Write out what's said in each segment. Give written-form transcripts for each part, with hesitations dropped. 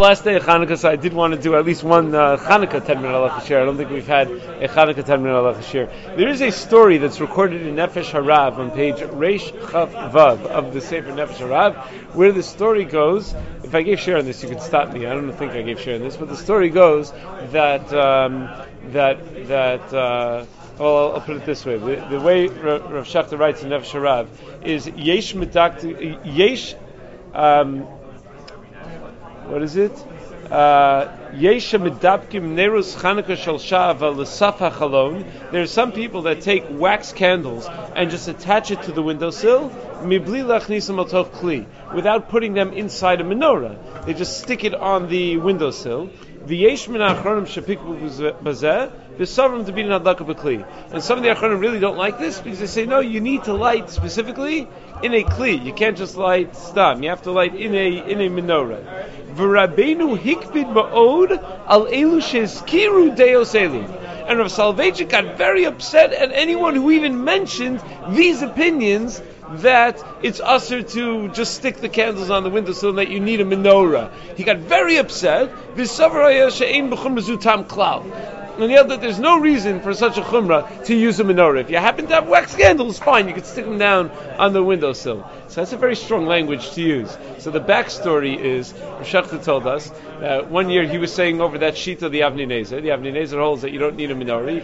Last day of Hanukkah, so I did want to do at least one Hanukkah 10-minute halacha share. I don't think we've had a Hanukkah 10-minute halacha share. There is a story that's recorded in Nefesh Harav on page Reish Chav Vav of the Sefer Nefesh Harav, where the story goes, if I gave share on this, you could stop me. I don't think I gave share on this, but the story goes that, well, I'll put it this way. The way Rav Schachter writes in Nefesh Harav is, Yesha medapkim nerus Chanukah shel shava l'saf hachalon. There are some people that take wax candles and just attach it to the windowsill, mibli lachnisam al tov kli, without putting them inside a menorah. They just stick it on the windowsill. V'yesh min ha'achronim shepikbu bazeh v'savrim tebin hadlaka b'kli. And some of the achronim really don't like this because they say, no, you need to light specifically in a kli. You can't just light stam. You have to light in a menorah. V'Rabbeinu hikvid ma'od al elu shezkiru deos elu. And Rav Soloveitchik got very upset at anyone who even mentioned these opinions that it's usher to just stick the candles on the windowsill and that you need a menorah. He got very upset. And he held that there's no reason for such a chumrah to use a menorah. If you happen to have wax candles, fine, you can stick them down on the windowsill. So that's a very strong language to use. So the backstory is, Rav Schachter told us, one year he was saying over that sheet of the Avnei Nezer. The Avnei Nezer holds that you don't need a menorah. You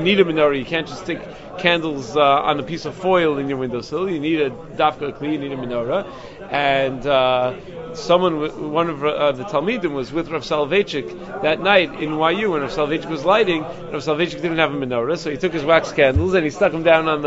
need a menorah. You can't just stick candles on a piece of foil in your windowsill. You need a dafka kli. You need a menorah. And one of the Talmidim was with Rav Soloveitchik that night in YU when Rav Soloveitchik was lighting. Rav Soloveitchik didn't have a menorah, so he took his wax candles and he stuck them down on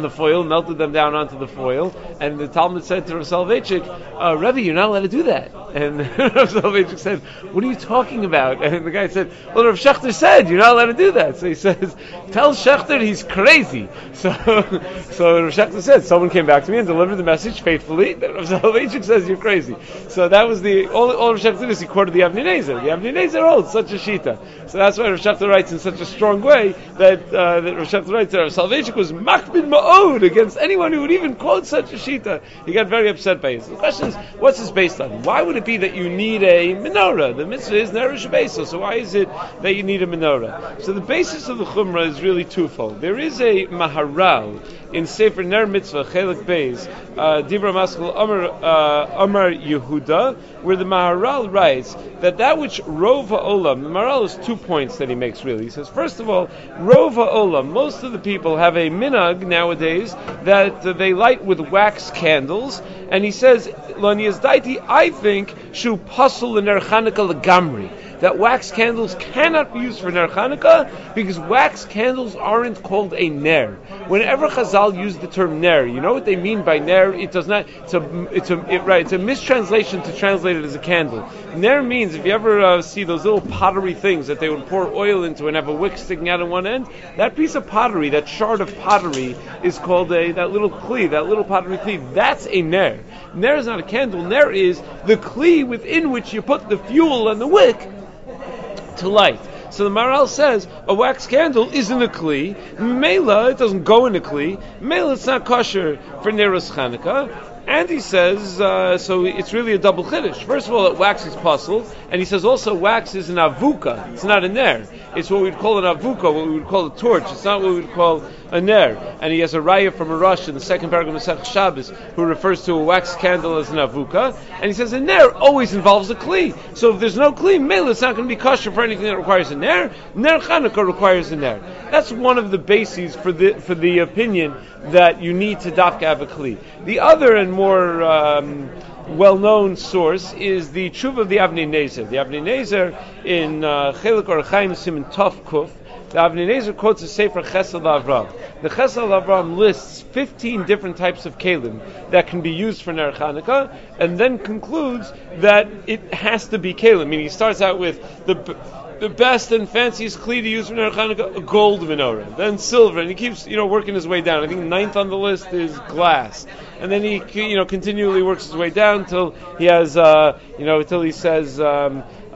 the foil, melted them down onto the foil. And the Talmud said to Rav Soloveitchik, Rebbe, you're not allowed to do that. And Rav Soloveitchik said, what are you talking about? And the guy said, well, Rav Schachter said, you're not allowed to do that. So he says, tell Schachter he's crazy. So Rav Schachter said, someone came back to me and delivered the message faithfully that Rav Soloveitchik says you're crazy. So that was all Rav Schachter did is he quoted the Avnei Nezer. The Avnei Nezer holds such a shita. So that's why Rav Schachter writes in such a strong way that Rav Schachter writes that Rav Soloveitchik was machbid ma'od against anyone who would even quote such a shita. He got very upset by it. So the question is, what's this based on? Why would it be that you need a menorah? The mitzvah is ner shabeso, so why is it that you need a menorah? So the basis of the chumrah is really twofold. There is a Maharal in Sefer Ner Mitzvah Chelek Beis, Dibra Maskal Amar Yehuda, where the Maharal writes that which Rova Olam, the Maharal has 2 points that he makes really. He says, first of all, Rova Olam, most of the people have a minag nowadays that they light with wax candles, and he says, Lanias Daiti, I think, Shu Pasul in Ner Chanukah Legamri, that wax candles cannot be used for Ner Chanukah because wax candles aren't called a Ner. Whenever Chazal used the term Ner, you know what they mean by Ner? It does not. It's a mistranslation to translate it as a candle. Ner means, if you ever see those little pottery things that they would pour oil into and have a wick sticking out on one end, that piece of pottery, that shard of pottery, is called that little pottery kli. That's a Ner. Ner is not a candle. Ner is the kli within which you put the fuel and the wick to light. So the Maharal says a wax candle isn't a kli. Mela, it doesn't go in a kli. Mela, it's not kosher for Neros Chanukah. And he says, so it's really a double chiddush. First of all, it wax is puzzle, and he says also wax is an avuka. It's not a ner. It's what we'd call an avuka, what we would call a torch. It's not what we'd call a ner. And he has a raya from a Rosh in the second paragraph of Mesech HaShabbos who refers to a wax candle as an avuka. And he says a ner always involves a kli. So if there's no kli, mele, it's not going to be kosher for anything that requires a ner. Ner Chanukah requires a ner. That's one of the bases for the opinion that you need to dafka have a kli. The other and more well-known source is the Tshuva of the Avnei Nezer. The Avnei Nezer in Chelik or Chaim Siman Tov Kuf, the Avnei Nezer quotes a Sefer Chesed L'Avraham. The Chesed L'Avraham lists 15 different types of kelim that can be used for Ner Chanukah, and then concludes that it has to be kelim. I mean, he starts out with the best and fanciest kli to use for Ner Chanukah, a gold menorah, then silver, and he keeps working his way down. I think 9th on the list is glass, and then he continually works his way down till he has till he says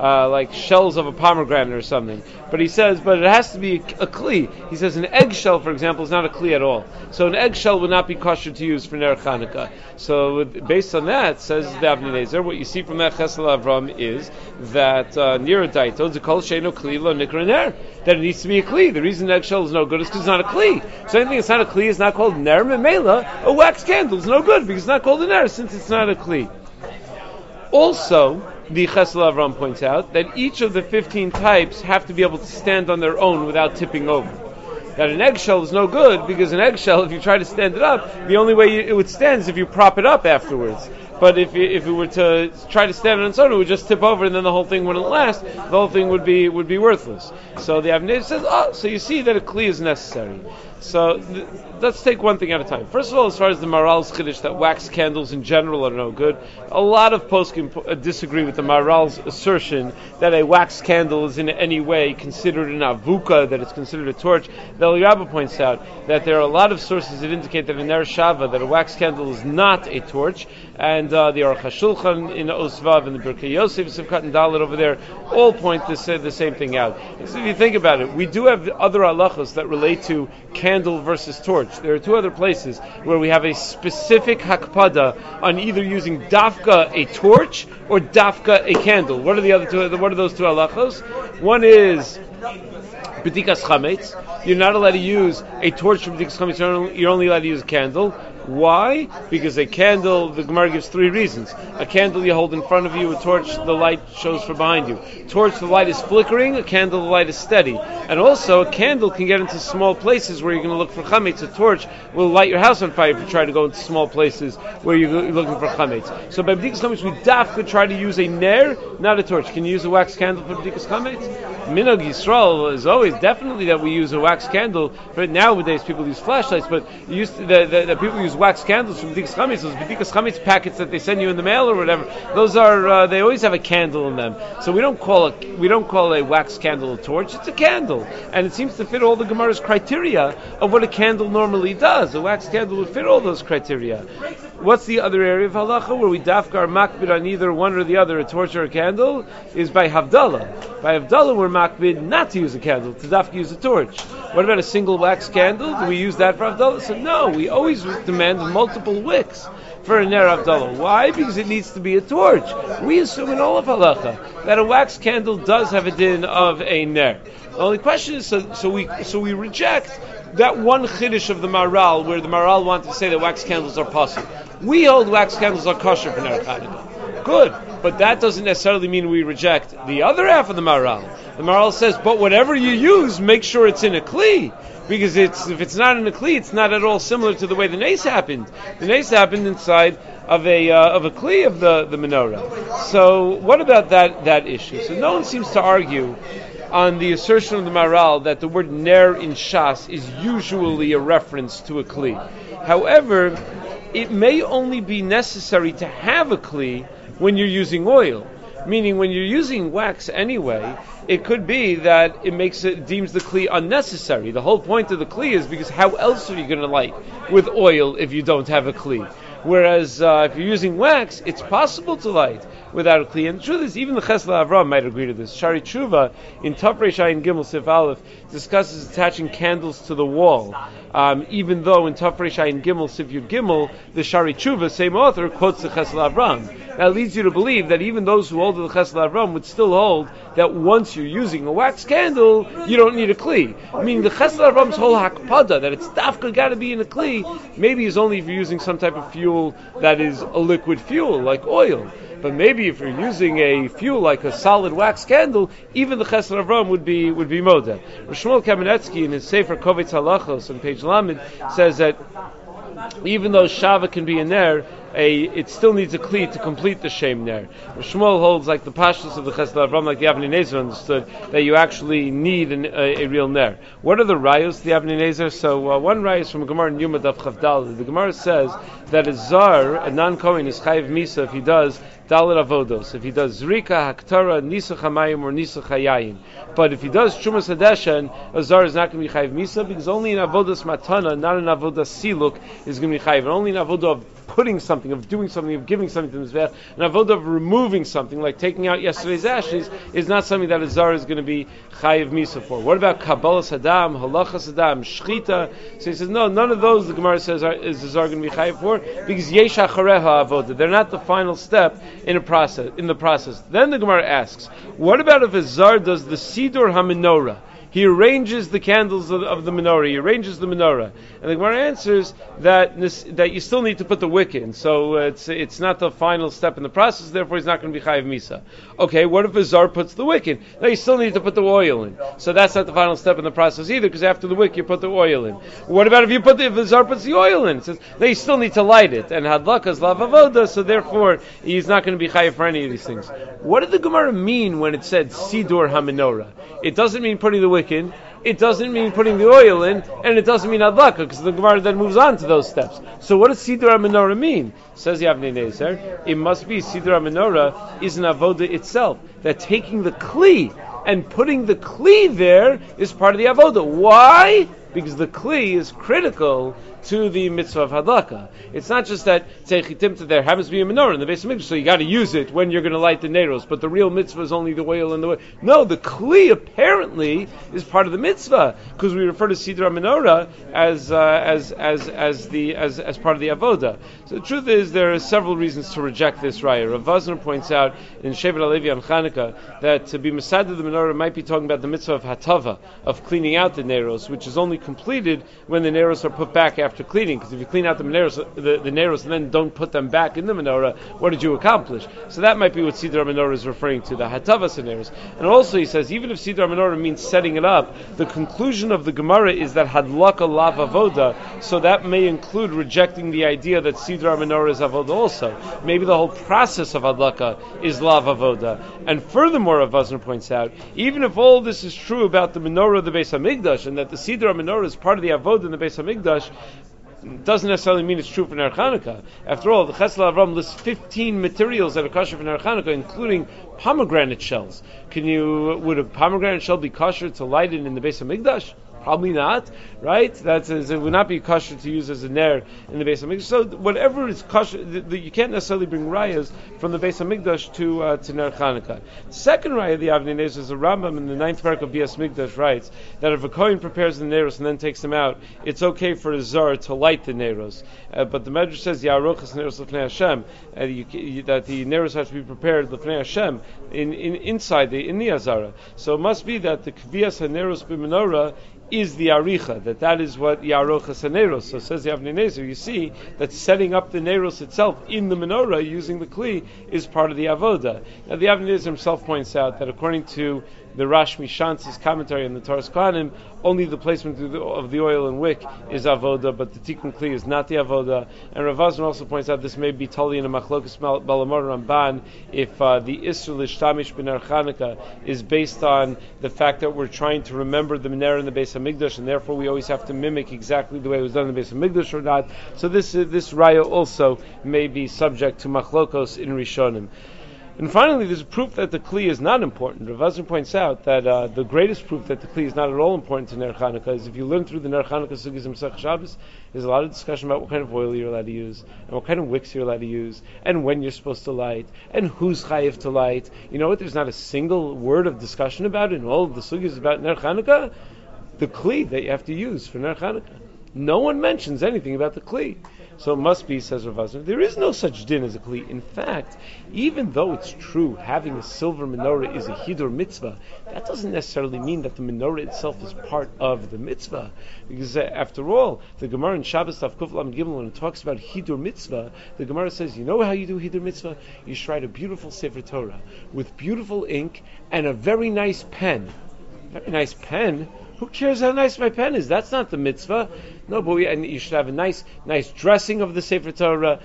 like shells of a pomegranate or something. But he says, but it has to be a kli. He says an eggshell, for example, is not a kli at all. So an eggshell would not be kosher to use for Ner Chanukah. So based on that, says the Avnei Nezer, what you see from that Chesed L'Avraham is that Niradaito, Zekol Sheino Kli Lo Nikra Ner, that it needs to be a kli. The reason an eggshell is no good is because it's not a kli. So anything that's not a kli is not called Ner Memela. A wax candle is no good because it's not called a Ner since it's not a kli. Also, the Chesed L'Avraham points out that each of the 15 types have to be able to stand on their own without tipping over. That an eggshell is no good because an eggshell, if you try to stand it up, the only way it would stand is if you prop it up afterwards. But if it were to try to stand on its own, it would just tip over, and then the whole thing wouldn't last. The whole thing would be worthless. So the Avnei says, so you see that a kli is necessary. So let's take one thing at a time. First of all, as far as the Maharal's Chiddush that wax candles in general are no good, a lot of poskim disagree with the Maharal's assertion that a wax candle is in any way considered an avuka, that it's considered a torch. The El Rabba points out that there are a lot of sources that indicate that in Ner Shava that a wax candle is not a torch, and the Aruch HaShulchan in Osvav and the Birkei Yosef, Sivkat and Dalet over there all point the same thing out. So if you think about it, we do have other halachos that relate to candle versus torch. There are two other places where we have a specific hakpada on either using dafka a torch or dafka a candle. What are the other two? What are those two halachos? One is b'dikas chametz. You're not allowed to use a torch for b'dikas chametz. You're only allowed to use a candle. Why? Because a candle, the Gemara gives three reasons. A candle you hold in front of you, a torch the light shows from behind you. Torch the light is flickering, a candle the light is steady. And also a candle can get into small places where you're going to look for chametz. A torch will light your house on fire if you try to go into small places where you're looking for chametz. So by b'dikas chametz we dafka try to use a ner, not a torch. Can you use a wax candle for b'dikas chametz? Minhag Yisrael is always definitely that we use a wax candle. But nowadays people use flashlights, but people use wax candles from B'dikas Chametz, those B'dikas Chametz packets that they send you in the mail or whatever. Those are they always have a candle in them. So we don't call a wax candle a torch. It's a candle, and it seems to fit all the Gemara's criteria of what a candle normally does. A wax candle would fit all those criteria. What's the other area of halacha where we dafkar makbid on either one or the other, a torch or a candle, is by havdalah. By havdalah we're makbid not to use a candle, to dafka use a torch. What about a single wax candle? Do we use that for havdalah? So no, we always demand multiple wicks for a Ner Havdalah. Why? Because it needs to be a torch. We assume in all of halacha that a wax candle does have a din of a Ner. The only question is, so we reject that one chiddush of the Maharal, where the Maharal wanted to say that wax candles are possible. We hold wax candles are kosher for Ner Chanukah. Good, but that doesn't necessarily mean we reject the other half of the Maharal. The Maharal says, but whatever you use, make sure it's in a kli. Because if it's not in a kli, it's not at all similar to the way the nes happened. The nes happened inside of a kli of the menorah. So what about that issue? So no one seems to argue on the assertion of the Maharal that the word ner in Shas is usually a reference to a kli. However, it may only be necessary to have a kli when you're using oil. Meaning, when you're using wax anyway, it could be that it deems the kli unnecessary. The whole point of the kli is because how else are you going to light with oil if you don't have a kli? Whereas if you're using wax, it's possible to light without a kli. And the truth is, even the Chesed L'Avraham might agree to this. Shari Tshuva, in Tav Reish Ayin Gimel Sif Aleph, discusses attaching candles to the wall. Even though in Tav Reish Ayin Gimel Sif Yud Gimel, the Shari Tshuva, same author, quotes the Chesed L'Avraham. That leads you to believe that even those who hold the Chesed L'Avraham would still hold that once you're using a wax candle, you don't need a kli. I mean, the Chesed L'Avraham's whole hakpada, that it's dafka got to be in a kli, maybe is only if you're using some type of fuel that is a liquid fuel, like oil. But maybe if you're using a fuel like a solid wax candle, even the Chesed L'Avraham would be modeh. Rav Shmuel Kamenetsky in his Sefer Kovetz Halachos on page Lamed says that even though Shava can be in there, it still needs a kli to complete the shem ner. Rav Shmuel holds, like the pashtus of the Chesed L'Avraham, like the Avnei Nezer understood, that you actually need a real ner. What are the rayos the Avnei Nezer? So one rayos from Gemara Yumadav Chavdal. The Gemara says that a zar, a non-kohen, is chayiv misa if he does dalet avodos, if he does zrika, haktara, nisuch hamayim, or nisuch hayayim. But if he does chumas hadashen, a zar is not going to be chayiv misa because only in avodas matana, not in avodas siluk, is going to be chayiv. And only in avodah of putting something, of doing something, of giving something to the Mizbeach. And avodah of removing something, like taking out yesterday's ashes, is not something that a Zara is going to be Chayiv Misa for. What about Kabbalah Sadam, Halachas Sadam, Shechita? So he says, no, none of those, the Gemara says, is the Zara going to be Chayiv for, because Yesh Achareha avodah. They're not the final step in a process. Then the Gemara asks, what about if a Zara does the Sidur HaMenorah? He arranges the candles of the menorah. He arranges the menorah, and the Gemara answers that you still need to put the wick in. So it's not the final step in the process. Therefore, he's not going to be chayiv misa. Okay, what if a zar puts the wick in? No, you still need to put the oil in. So that's not the final step in the process either, because after the wick, you put the oil in. What about if a zar puts the oil in? It says no, you still need to light it. And hadlaka is lav avoda. So therefore, he's not going to be chayiv for any of these things. What did the Gemara mean when it said sidur haminorah? It doesn't mean putting the wick in, it doesn't mean putting the oil in, and it doesn't mean adlaka, because the Gemara then moves on to those steps. So what does Sidur HaMenorah mean? Says the Avnei Nezer, it must be Sidur HaMenorah is an avodah itself, that taking the Kli and putting the Kli there is part of the avodah. Why? Because the Kli is critical to the mitzvah of hadlaka. It's not just that Teichitim there happens to be a menorah in the Beis Migdash, so you got to use it when you're going to light the neros. But the real mitzvah is only the oil and the oil. No, the Kli apparently is part of the mitzvah, because we refer to Sidra menorah as part of the avoda. So the truth is, there are several reasons to reject this raya. Rav Wosner points out in Shevet Alevi on Chanukah that to be masad of the menorah might be talking about the mitzvah of hatava, of cleaning out the neros, which is only completed when the neros are put back after cleaning, because if you clean out the menorahs, the neros, and then don't put them back in the menorah, what did you accomplish? So that might be what Sidra menorah is referring to, the hatavas and neros. And also he says, even if Sidra menorah means setting it up, the conclusion of the Gemara is that hadlaka lav avoda, so that may include rejecting the idea that Sidra menorah is avoda also. Maybe the whole process of hadlaka is lav avoda. And furthermore, Rav Wosner points out, even if all this is true about the menorah of the Beis HaMikdash, and that the Sidra menorah is part of the avoda in the Beis HaMikdash, doesn't necessarily mean it's true for Ner Chanukah. After all, the Chesed L'Avraham lists 15 materials that are kosher for Ner Chanukah, including pomegranate shells. Would a pomegranate shell be kosher to light it in the Beis HaMikdash? Probably not, right? It would not be kosher to use as a ner in the Beis HaMikdash. So whatever is kosher, you can't necessarily bring rayas from the Beis HaMikdash to Ner Chanukah. Second raya of the Avnei Nezer is a Rambam in the 9th parak of Beis Migdash writes that if a Kohen prepares the neros and then takes them out, it's okay for a Zar to light the neros. But the Medrash says Ya'arochas neros l'fnei Hashem, that the neros have to be prepared l'fnei Hashem inside in the Azara. So it must be that the Kvias HaNeros b'menorah is the aricha, that is what Yarochas Haneros. So says the Avnei Nezer, you see that setting up the neros itself in the menorah using the kli is part of the avoda. Now the Avnei Nezer himself points out that according to the Rashmi Shantz's commentary on the Torah's Kohanim, only the placement of the oil and wick is avoda, but the tikkun kli is not the avoda. And Rav Wosner also points out this may be totally in a machlokas balamor ramban if the isur l'shtamish b'ner Chanukah is based on the fact that we're trying to remember the menorah in the Beis HaMikdash, and therefore we always have to mimic exactly the way it was done in the Beis HaMikdash or not. So this raya also may be subject to machlokos in Rishonim. And finally, there's proof that the Kli is not important. Rav Wosner points out that the greatest proof that the Kli is not at all important to Ner Chanukah is if you learn through the Ner Chanukah Sugis and Mesech HaShabbos, there's a lot of discussion about what kind of oil you're allowed to use, and what kind of wicks you're allowed to use, and when you're supposed to light, and who's chayiv to light. You know what? There's not a single word of discussion about it in all of the Sugis about Ner Chanukah. The Kli that you have to use for Ner Chanukah. No one mentions anything about the Kli. So it must be, says Rav Wosner, there is no such din as a Kli. In fact, even though it's true having a silver menorah is a hidur mitzvah, that doesn't necessarily mean that the menorah itself is part of the mitzvah. Because after all, the Gemara in Shabbos Daf Kuf Lam Gimel, when it talks about hidur mitzvah, the Gemara says, you know how you do hidur mitzvah? You write a beautiful Sefer Torah with beautiful ink and a very nice pen. Very nice pen? Who cares how nice my pen is? That's not the mitzvah. No, but you should have a nice dressing of the Sefer Torah.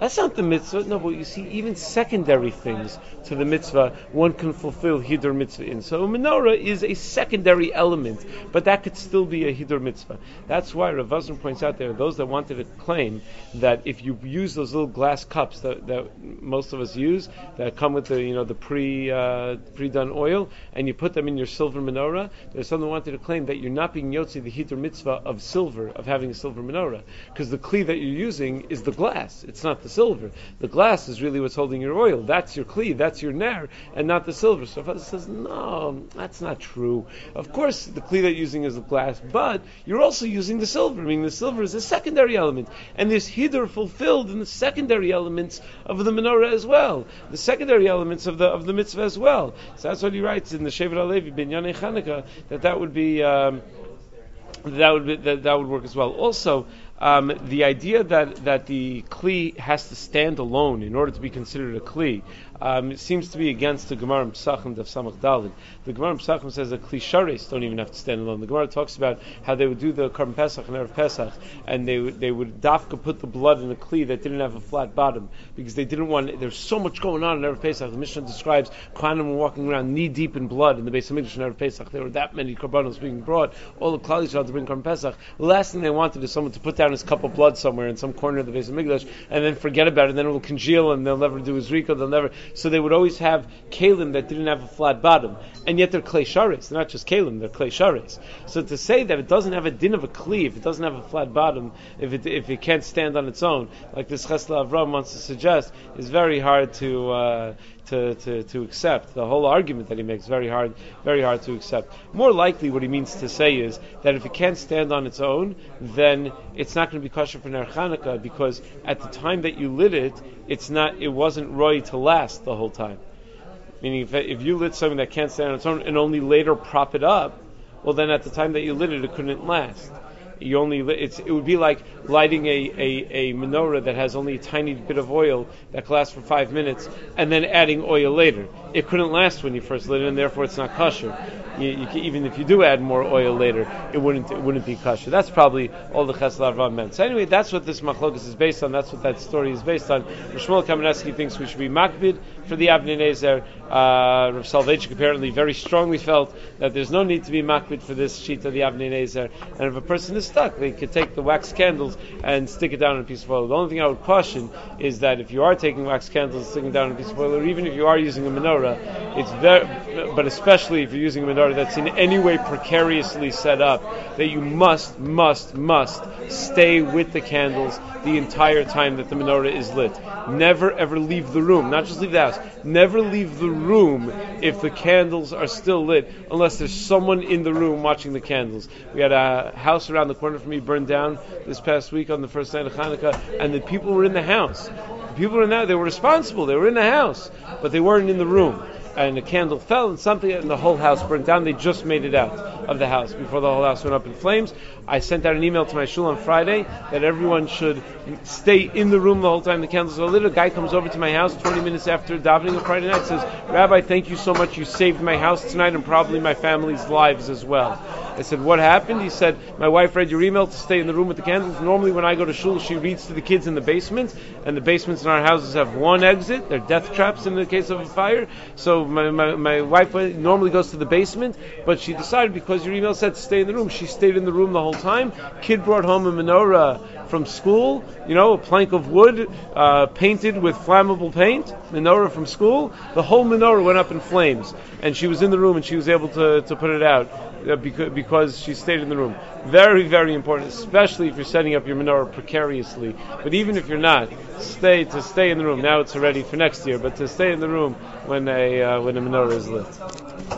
That's not the mitzvah. No, but you see, even secondary things to the mitzvah, one can fulfill hidur mitzvah in. So a menorah is a secondary element, but that could still be a hidur mitzvah. That's why Rav Wosner points out there, those that wanted to claim that if you use those little glass cups that most of us use, that come with the, you know, the pre-done oil, and you put them in your silver menorah, there's someone who wanted to claim that you're not being yotzi the hidur mitzvah of silver, of having a silver menorah, because the kli that you're using is the glass. It's not the silver. The glass is really what's holding your oil. That's your kli, that's your ner, and not the silver. So Father says, no, that's not true. Of course, the kli that you're using is the glass, but you're also using the silver. I mean, the silver is a secondary element, and there's hidur fulfilled in the secondary elements of the menorah as well, the secondary elements of the mitzvah as well. So that's what he writes in the Shevet Alevi Binyanei Chanukah, that would work as well. Also, the idea that the kli has to stand alone in order to be considered a kli, it seems to be against the Gemara Pesachim of Samach Dalid. The Gemara Pesachim says that kli shares don't even have to stand alone. The Gemara talks about how they would do the Karban Pesach and Erev Pesach, and they would dafka put the blood in the kli that didn't have a flat bottom, because they didn't want. There's so much going on in Erev Pesach. The Mishnah describes Kohanim were walking around knee deep in blood in the Beis Migdash in Erev Pesach. There were that many Karbanos being brought. All the Klal Yisrael had to bring Karban Pesach. The last thing they wanted is someone to put down his cup of blood somewhere in some corner of the Beis Migdash, and then forget about it, and then it will congeal, and they'll never do Azrika, so they would always have kalim that didn't have a flat bottom, and yet they're klei shares. They're not just kalim, they're klei shares. So to say that it doesn't have a din of a kli, if it doesn't have a flat bottom, if it can't stand on its own, like this Chesed L'Avraham wants to suggest, is very hard to accept. The whole argument that he makes, very hard to accept. More likely what he means to say is that if it can't stand on its own, then it's not going to be kosher for Ner Chanukah, because at the time that you lit it, it wasn't roy to last the whole time. Meaning if you lit something that can't stand on its own and only later prop it up, well then at the time that you lit it, it couldn't last. It would be like lighting a menorah that has only a tiny bit of oil that could last for 5 minutes, and then adding oil later. It couldn't last when you first lit it, and therefore it's not kosher. Even if you do add more oil later, it wouldn't be kosher. That's probably all the Chesed L'Avraham meant. So anyway, that's what this machlokas is based on. That's what that story is based on. Rav Shmuel Kamenetsky thinks we should be makbid for the Avnei Nezer. Rav Soloveitchik apparently very strongly felt that there's no need to be makbid for this sheet of the Avnei Nezer. And if a person is stuck, they could take the wax candles and stick it down in a piece of oil. The only thing I would caution is that if you are taking wax candles and sticking down in a piece of oil, or even if you are using a menorah, but especially if you're using a menorah that's in any way precariously set up, that you must stay with the candles the entire time that the menorah is lit. Never ever leave the room, not just leave the house, never leave the room if the candles are still lit, unless there's someone in the room watching the candles. We had a house around the corner from me burned down this past week on the first night of Hanukkah, and the people were in the house. The people were in there, they were responsible, they were in the house, but they weren't in the room. And a candle fell and something, and the whole house burned down. They just made it out of the house before the whole house went up in flames. I sent out an email to my shul on Friday that everyone should stay in the room the whole time the candles are lit. A guy comes over to my house 20 minutes after davening on Friday night, says, "Rabbi, thank you so much. You saved my house tonight and probably my family's lives as well." I said, "What happened?" He said, "My wife read your email to stay in the room with the candles. Normally when I go to shul, she reads to the kids in the basement, and the basements in our houses have one exit. They're death traps in the case of a fire. So my wife normally goes to the basement, but she decided because your email said to stay in the room, she stayed in the room the whole time. Kid brought home a menorah from school, a plank of wood painted with flammable paint, menorah from school. The whole menorah went up in flames, and she was in the room and she was able to put it out because she stayed in the room." Very, very important, especially if you're setting up your menorah precariously. But even if you're not, stay in the room. Now it's already for next year, but to stay in the room when a menorah is lit.